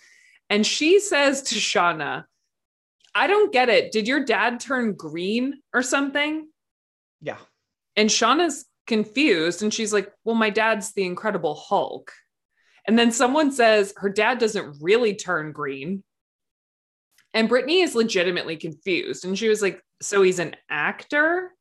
And she says to Shauna, I don't get it. Did your dad turn green or something? Yeah. And Shauna's confused and she's like, well, my dad's the Incredible Hulk. And then someone says her dad doesn't really turn green. And Brittany is legitimately confused. And she was like, so he's an actor?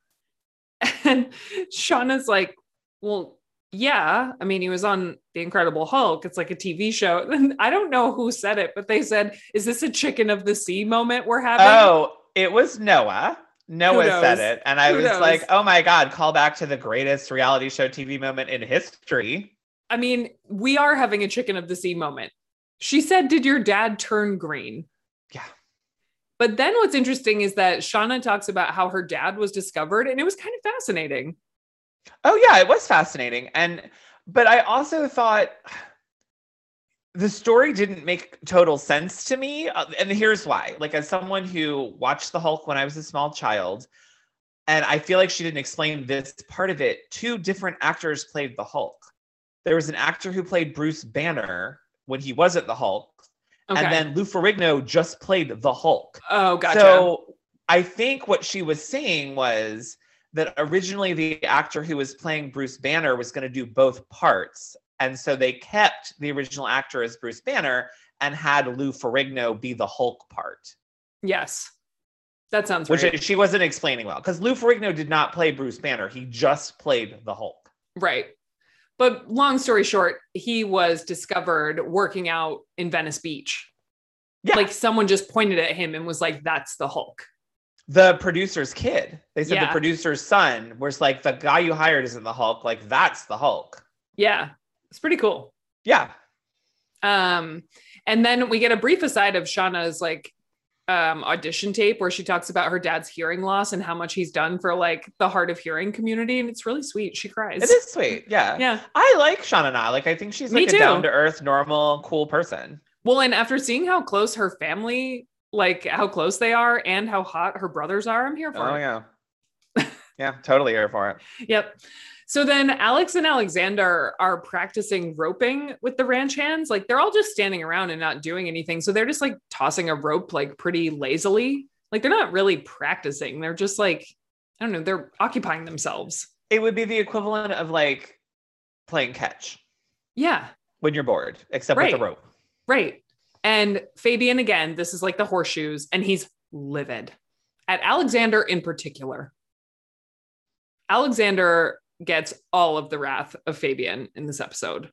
And Shauna's like, well, yeah. I mean, he was on The Incredible Hulk. It's like a TV show. And I don't know who said it, but they said, is this a Chicken of the Sea moment we're having? Oh, it was Noah. Noah said it. And I was like, oh my God, call back to the greatest reality show TV moment in history. I mean, we are having a Chicken of the Sea moment. She said, did your dad turn green? Yeah. But then what's interesting is that Shauna talks about how her dad was discovered, and it was kind of fascinating. Oh yeah, it was fascinating. But I also thought the story didn't make total sense to me. And here's why, like as someone who watched the Hulk when I was a small child, and I feel like she didn't explain this part of it. 2 different actors played the Hulk. There was an actor who played Bruce Banner when he wasn't the Hulk. Okay. And then Lou Ferrigno just played the Hulk. Oh, gotcha. So I think what she was saying was that originally the actor who was playing Bruce Banner was going to do both parts. And so they kept the original actor as Bruce Banner and had Lou Ferrigno be the Hulk part. Yes. That sounds right. Which she wasn't explaining well, because Lou Ferrigno did not play Bruce Banner. He just played the Hulk. Right. But long story short, he was discovered working out in Venice Beach. Yeah. Like someone just pointed at him and was like, that's the Hulk. The producer's kid. They said the producer's son was like, the guy you hired isn't the Hulk. Like, that's the Hulk. Yeah. It's pretty cool. Yeah. And then we get a brief aside of Shauna's like audition tape where she talks about her dad's hearing loss and how much he's done for like the hard of hearing community. And it's really sweet. She cries. It is sweet. Yeah. Yeah. I like Shauna. Like, I think she's like a down to earth, normal, cool person. Well, and after seeing how close her family, like how close they are and how hot her brothers are, I'm here for it. Oh yeah. Yeah. Totally here for it. Yep. So then Alex and Alexander are practicing roping with the ranch hands. Like they're all just standing around and not doing anything. So they're just like tossing a rope, like pretty lazily. Like they're not really practicing. They're just like, I don't know. They're occupying themselves. It would be the equivalent of like playing catch. Yeah. When you're bored, except with a rope. Right. And Fabian, again, this is like the horseshoes, and he's livid at Alexander in particular. Alexander gets all of the wrath of Fabian in this episode.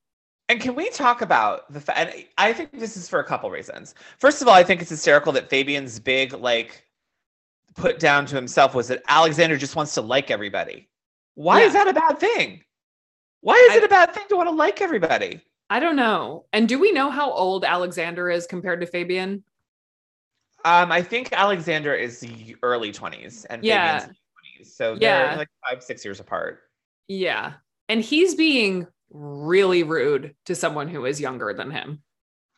And can we talk about the fact, I think this is for a couple reasons. First of all, I think it's hysterical that Fabian's big, like, put down to himself was that Alexander just wants to like everybody. Why is that a bad thing? Why is it a bad thing to want to like everybody? I don't know. And do we know how old Alexander is compared to Fabian? I think Alexander is the early 20s and Fabian's in the 20s. So they're like 5-6 years apart. Yeah. And he's being really rude to someone who is younger than him.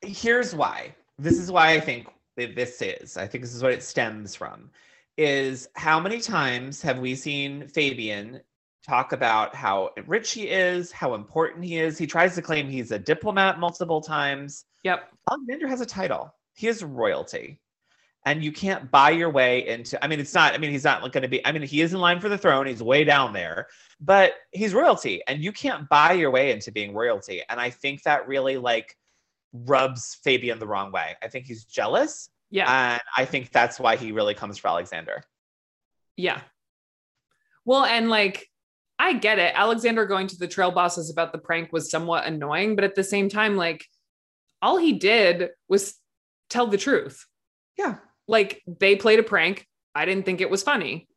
Here's why. This is why I think this is. I think this is what it stems from, is how many times have we seen Fabian talk about how rich he is, how important he is. He tries to claim he's a diplomat multiple times. Yep. Alexander has a title. He is royalty. And you can't buy your way into, he's not going to be, he is in line for the throne. He's way down there, but he's royalty and you can't buy your way into being royalty. And I think that really rubs Fabian the wrong way. I think he's jealous. Yeah. And I think that's why he really comes for Alexander. Yeah. Well, and I get it. Alexander going to the trail bosses about the prank was somewhat annoying, but at the same time, all he did was tell the truth. Yeah. They played a prank. I didn't think it was funny.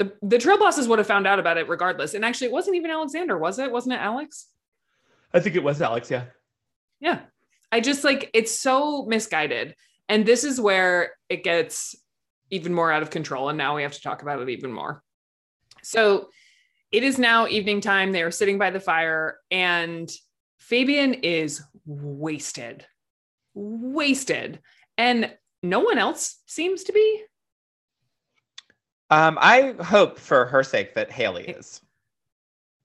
The trail bosses would have found out about it regardless. And actually, it wasn't even Alexander, was it? Wasn't it Alex? I think it was Alex, yeah. Yeah. I just it's so misguided. And this is where it gets even more out of control. And now we have to talk about it even more. So it is now evening time. They are sitting by the fire and Fabian is wasted. And no one else seems to be. I hope for her sake that Haley is.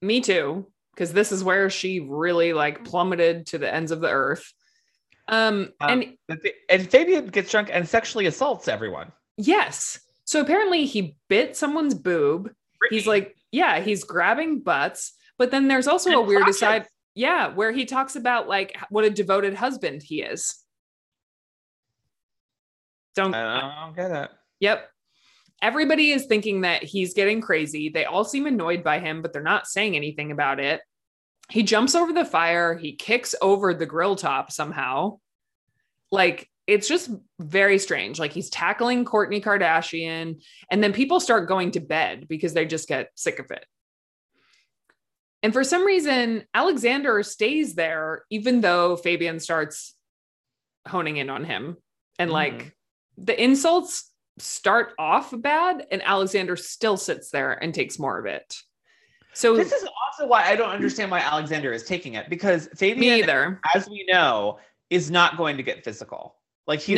Me too. Because this is where she really plummeted to the ends of the earth. And Fabian gets drunk and sexually assaults everyone. Yes. So apparently he bit someone's boob. Brittany. He's he's grabbing butts. But then there's also a weird aside. Yeah. Where he talks about what a devoted husband he is. I don't get it. Yep. Everybody is thinking that he's getting crazy. They all seem annoyed by him, but they're not saying anything about it. He jumps over the fire. He kicks over the grill top somehow. It's just very strange. He's tackling Kourtney Kardashian, and then people start going to bed because they just get sick of it. And for some reason, Alexander stays there, even though Fabian starts honing in on him. And the insults start off bad and Alexander still sits there and takes more of it. So this is also why I don't understand why Alexander is taking it, because Fabian, as we know, is not going to get physical. He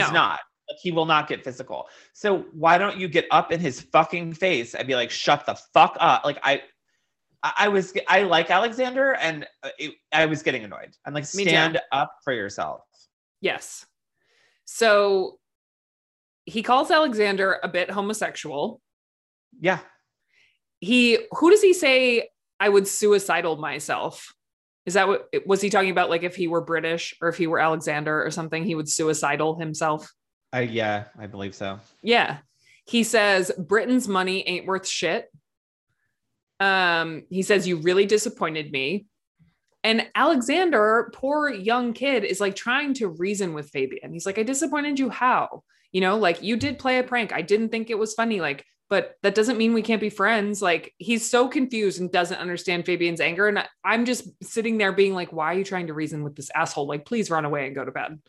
will not get physical. So why don't you get up in his fucking face and be like, shut the fuck up? I like Alexander and I was getting annoyed. I'm like, stand up for yourself. Yes. So he calls Alexander a bit homosexual. Yeah. Who does he say, I would suicidal myself? Is that what, was he talking about? If he were British or if he were Alexander or something, he would suicidal himself. Yeah, I believe so. Yeah. He says, Britain's money ain't worth shit. He says, you really disappointed me. And Alexander, poor young kid, is trying to reason with Fabian. He's I disappointed you. How? You did play a prank. I didn't think it was funny. But that doesn't mean we can't be friends. He's so confused and doesn't understand Fabian's anger. And I'm just sitting there being why are you trying to reason with this asshole? Please run away and go to bed.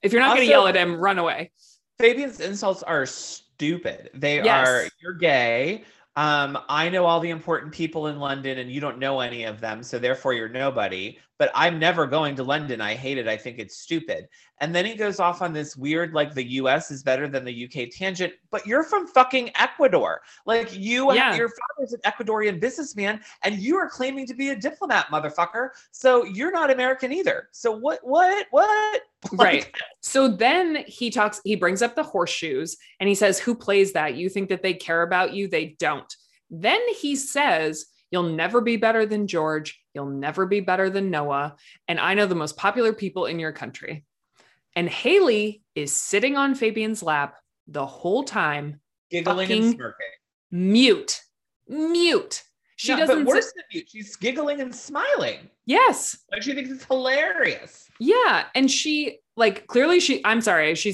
If you're not going to yell at him, run away. Fabian's insults are stupid. They are, you're gay. I know all the important people in London and you don't know any of them. So therefore you're nobody, but I'm never going to London. I hate it. I think it's stupid. And then he goes off on this weird, the US is better than the UK tangent, but you're from fucking Ecuador. Your father's an Ecuadorian businessman and you are claiming to be a diplomat, motherfucker. So you're not American either. So what? Right. So then he brings up the horseshoes and he says, who plays that? You think that they care about you? They don't. Then he says, you'll never be better than George. You'll never be better than Noah. And I know the most popular people in your country. And Haley is sitting on Fabian's lap the whole time. Giggling and smirking. Mute. She doesn't. But worse than mute. She's giggling and smiling. Yes. She thinks it's hilarious. Yeah. And she clearly she's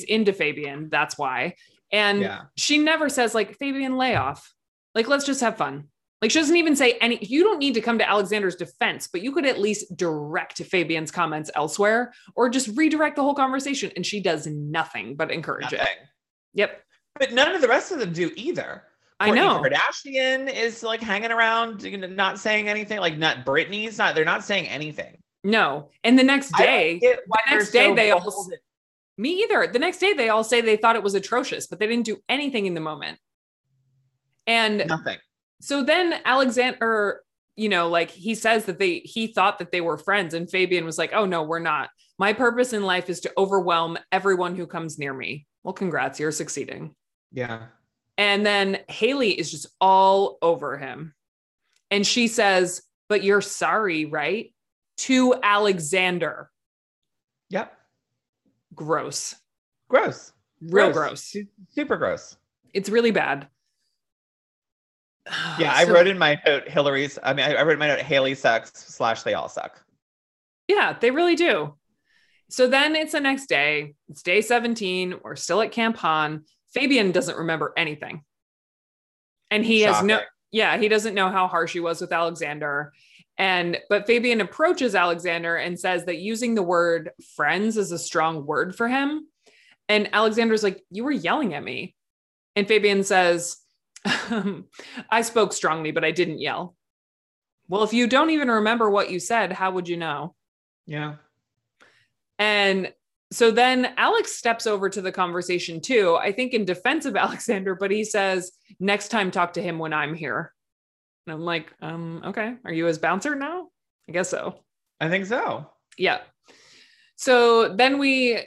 into Fabian. That's why. And she never says Fabian, lay off. Let's just have fun. She doesn't even say any, you don't need to come to Alexander's defense, but you could at least direct Fabian's comments elsewhere or just redirect the whole conversation. And she does nothing but encourage it. Yep. But none of the rest of them do either. I know. Kardashian is hanging around, not saying anything, not Britney's not, they're not saying anything. No. And the next day they all say they thought it was atrocious, but they didn't do anything in the moment. And nothing. So then Alexander, he says that he thought that they were friends and Fabian was oh no, we're not. My purpose in life is to overwhelm everyone who comes near me. well, congrats, you're succeeding. Yeah. And then Haley is just all over him. And she says, but you're sorry, right? To Alexander. Yep. Gross. Gross. Real gross. Super gross. It's really bad. Yeah, I wrote in my note, Haley sucks/they all suck. Yeah, they really do. So then it's the next day. It's day 17. We're still at Camp Han. Fabian doesn't remember anything. And he has he doesn't know how harsh he was with Alexander. But Fabian approaches Alexander and says that using the word friends is a strong word for him. And Alexander's like, you were yelling at me. And Fabian says, I spoke strongly, but I didn't yell. Well, if you don't even remember what you said, how would you know? Yeah. And so then Alex steps over to the conversation too, I think in defense of Alexander, but he says, next time talk to him when I'm here. And I'm like, okay, are you his bouncer now? I guess so. I think so. Yeah. So then and where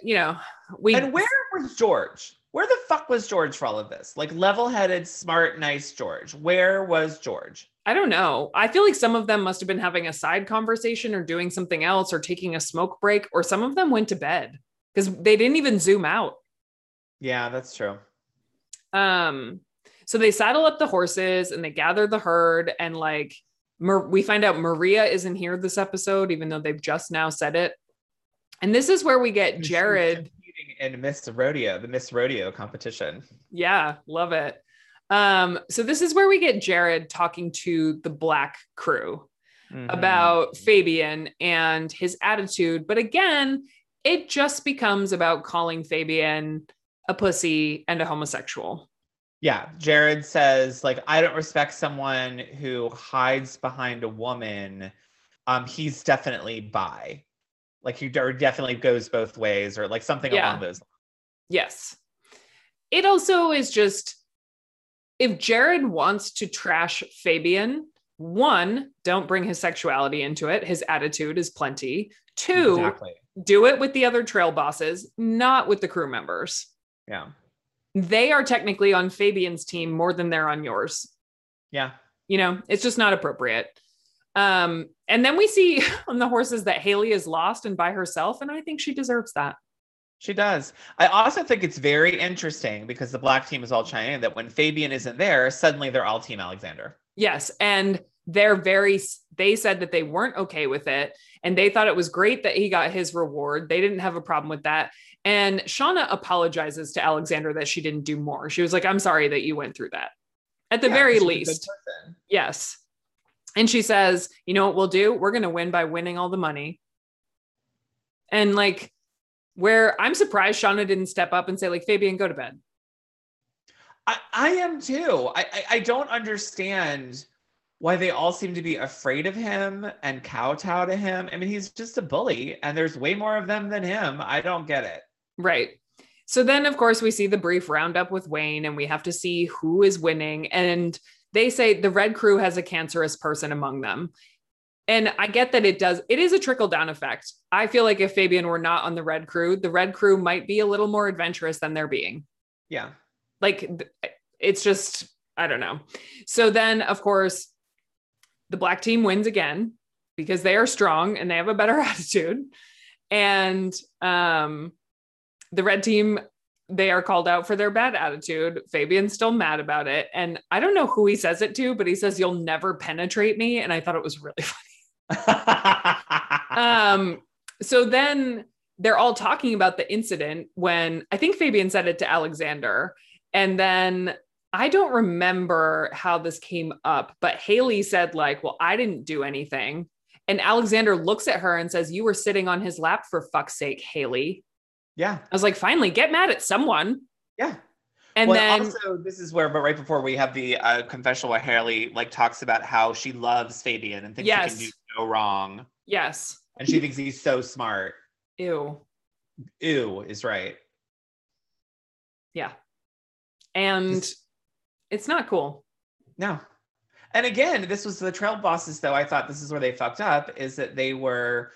was George? Where the fuck was George for all of this? Like level-headed, smart, nice George. Where was George? I don't know. I feel like some of them must've been having a side conversation or doing something else or taking a smoke break, or some of them went to bed because they didn't even zoom out. Yeah, that's true. So they saddle up the horses and they gather the herd, and like, we find out Maria isn't here this episode, even though they've just now said it. And this is where we get Jared in Miss Rodeo, the Miss Rodeo competition. Yeah, love it. So this is where we get Jared talking to the black crew about Fabian and his attitude. But again, it just becomes about calling Fabian a pussy and a homosexual. Yeah. Jared says, like, I don't respect someone who hides behind a woman. He's definitely bi. Like, he definitely goes both ways, or like something along those lines. Yes. It also is just, if Jared wants to trash Fabian, one, don't bring his sexuality into it. His attitude is plenty. Two, do it with the other trail bosses, not with the crew members. Yeah. They are technically on Fabian's team more than they're on yours. Yeah. You know, it's just not appropriate. And then we see on the horses that Haley is lost and by herself. And I think she deserves that. She does. I also think it's very interesting because the black team is all China, that when Fabian isn't there, suddenly they're all Team Alexander. Yes. And they said that they weren't okay with it. And they thought it was great that he got his reward. They didn't have a problem with that. And Shayna apologizes to Alexander that she didn't do more. She was like, I'm sorry that you went through that. At the very least. Yes. And she says, you know what we'll do? We're going to win by winning all the money. And like, where I'm surprised Shayna didn't step up and say, like, Fabian, go to bed. I am too. I don't understand why they all seem to be afraid of him and kowtow to him. I mean, he's just a bully and there's way more of them than him. I don't get it. Right. So then, of course, we see the brief roundup with Wayne, and we have to see who is winning. And they say the red crew has a cancerous person among them. And I get that it is a trickle down effect. I feel like if Fabian were not on the red crew might be a little more adventurous than they're being. Yeah. Like, it's just, I don't know. So then, of course, the black team wins again because they are strong and they have a better attitude. And the red team, they are called out for their bad attitude. Fabian's still mad about it. And I don't know who he says it to, but he says, you'll never penetrate me. And I thought it was really funny. So then they're all talking about the incident when I think Fabian said it to Alexander. And then I don't remember how this came up, but Haley said, like, well, I didn't do anything. And Alexander looks at her and says, you were sitting on his lap, for fuck's sake, Haley. Yeah. I was like, finally, get mad at someone. Yeah. And then also, this is where, but right before we have the confessional where Haley like talks about how she loves Fabian and thinks he can do no wrong. Yes. And she thinks he's so smart. Ew is right. Yeah. And it's not cool. No. And again, this was the trail bosses though. I thought this is where they fucked up, is that they were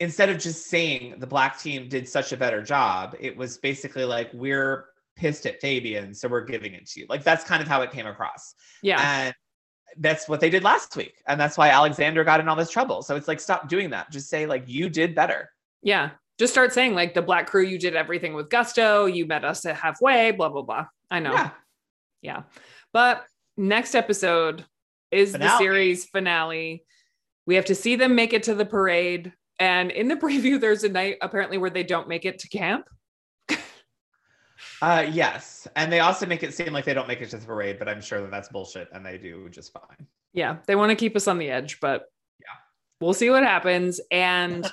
instead of just saying the black team did such a better job, it was basically like, we're pissed at Fabian, so we're giving it to you. Like, that's kind of how it came across. Yeah. And that's what they did last week. And that's why Alexander got in all this trouble. So it's like, stop doing that. Just say like, you did better. Yeah. Just start saying like, the black crew, you did everything with gusto. You met us at halfway, blah, blah, blah. I know. Yeah. Yeah. But next episode is the series finale. We have to see them make it to the parade. And in the preview, there's a night apparently where they don't make it to camp. Yes. And they also make it seem like they don't make it to the parade, but I'm sure that that's bullshit and they do just fine. Yeah. They want to keep us on the edge, but yeah, we'll see what happens. And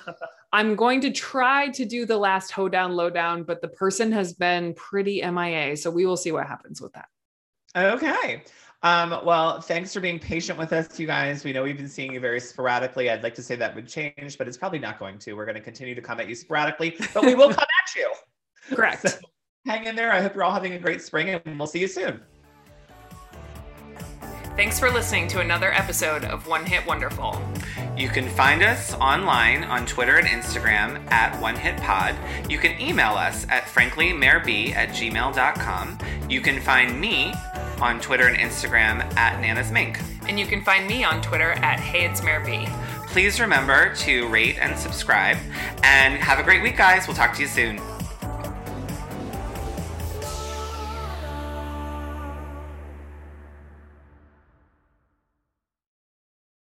I'm going to try to do the last hoedown lowdown, but the person has been pretty MIA. So we will see what happens with that. Okay. Well, thanks for being patient with us, you guys. We know we've been seeing you very sporadically. I'd like to say that would change, but it's probably not going to. We're going to continue to come at you sporadically, but we will come at you. Correct. So hang in there. I hope you're all having a great spring, and we'll see you soon. Thanks for listening to another episode of One Hit Wonderful. You can find us online on Twitter and Instagram at One Hit Pod. You can email us at franklymareb@gmail.com. You can find me on Twitter and Instagram at Nana's Mink. And you can find me on Twitter at Hey It's Mare B. Please remember to rate and subscribe, and have a great week, guys. We'll talk to you soon.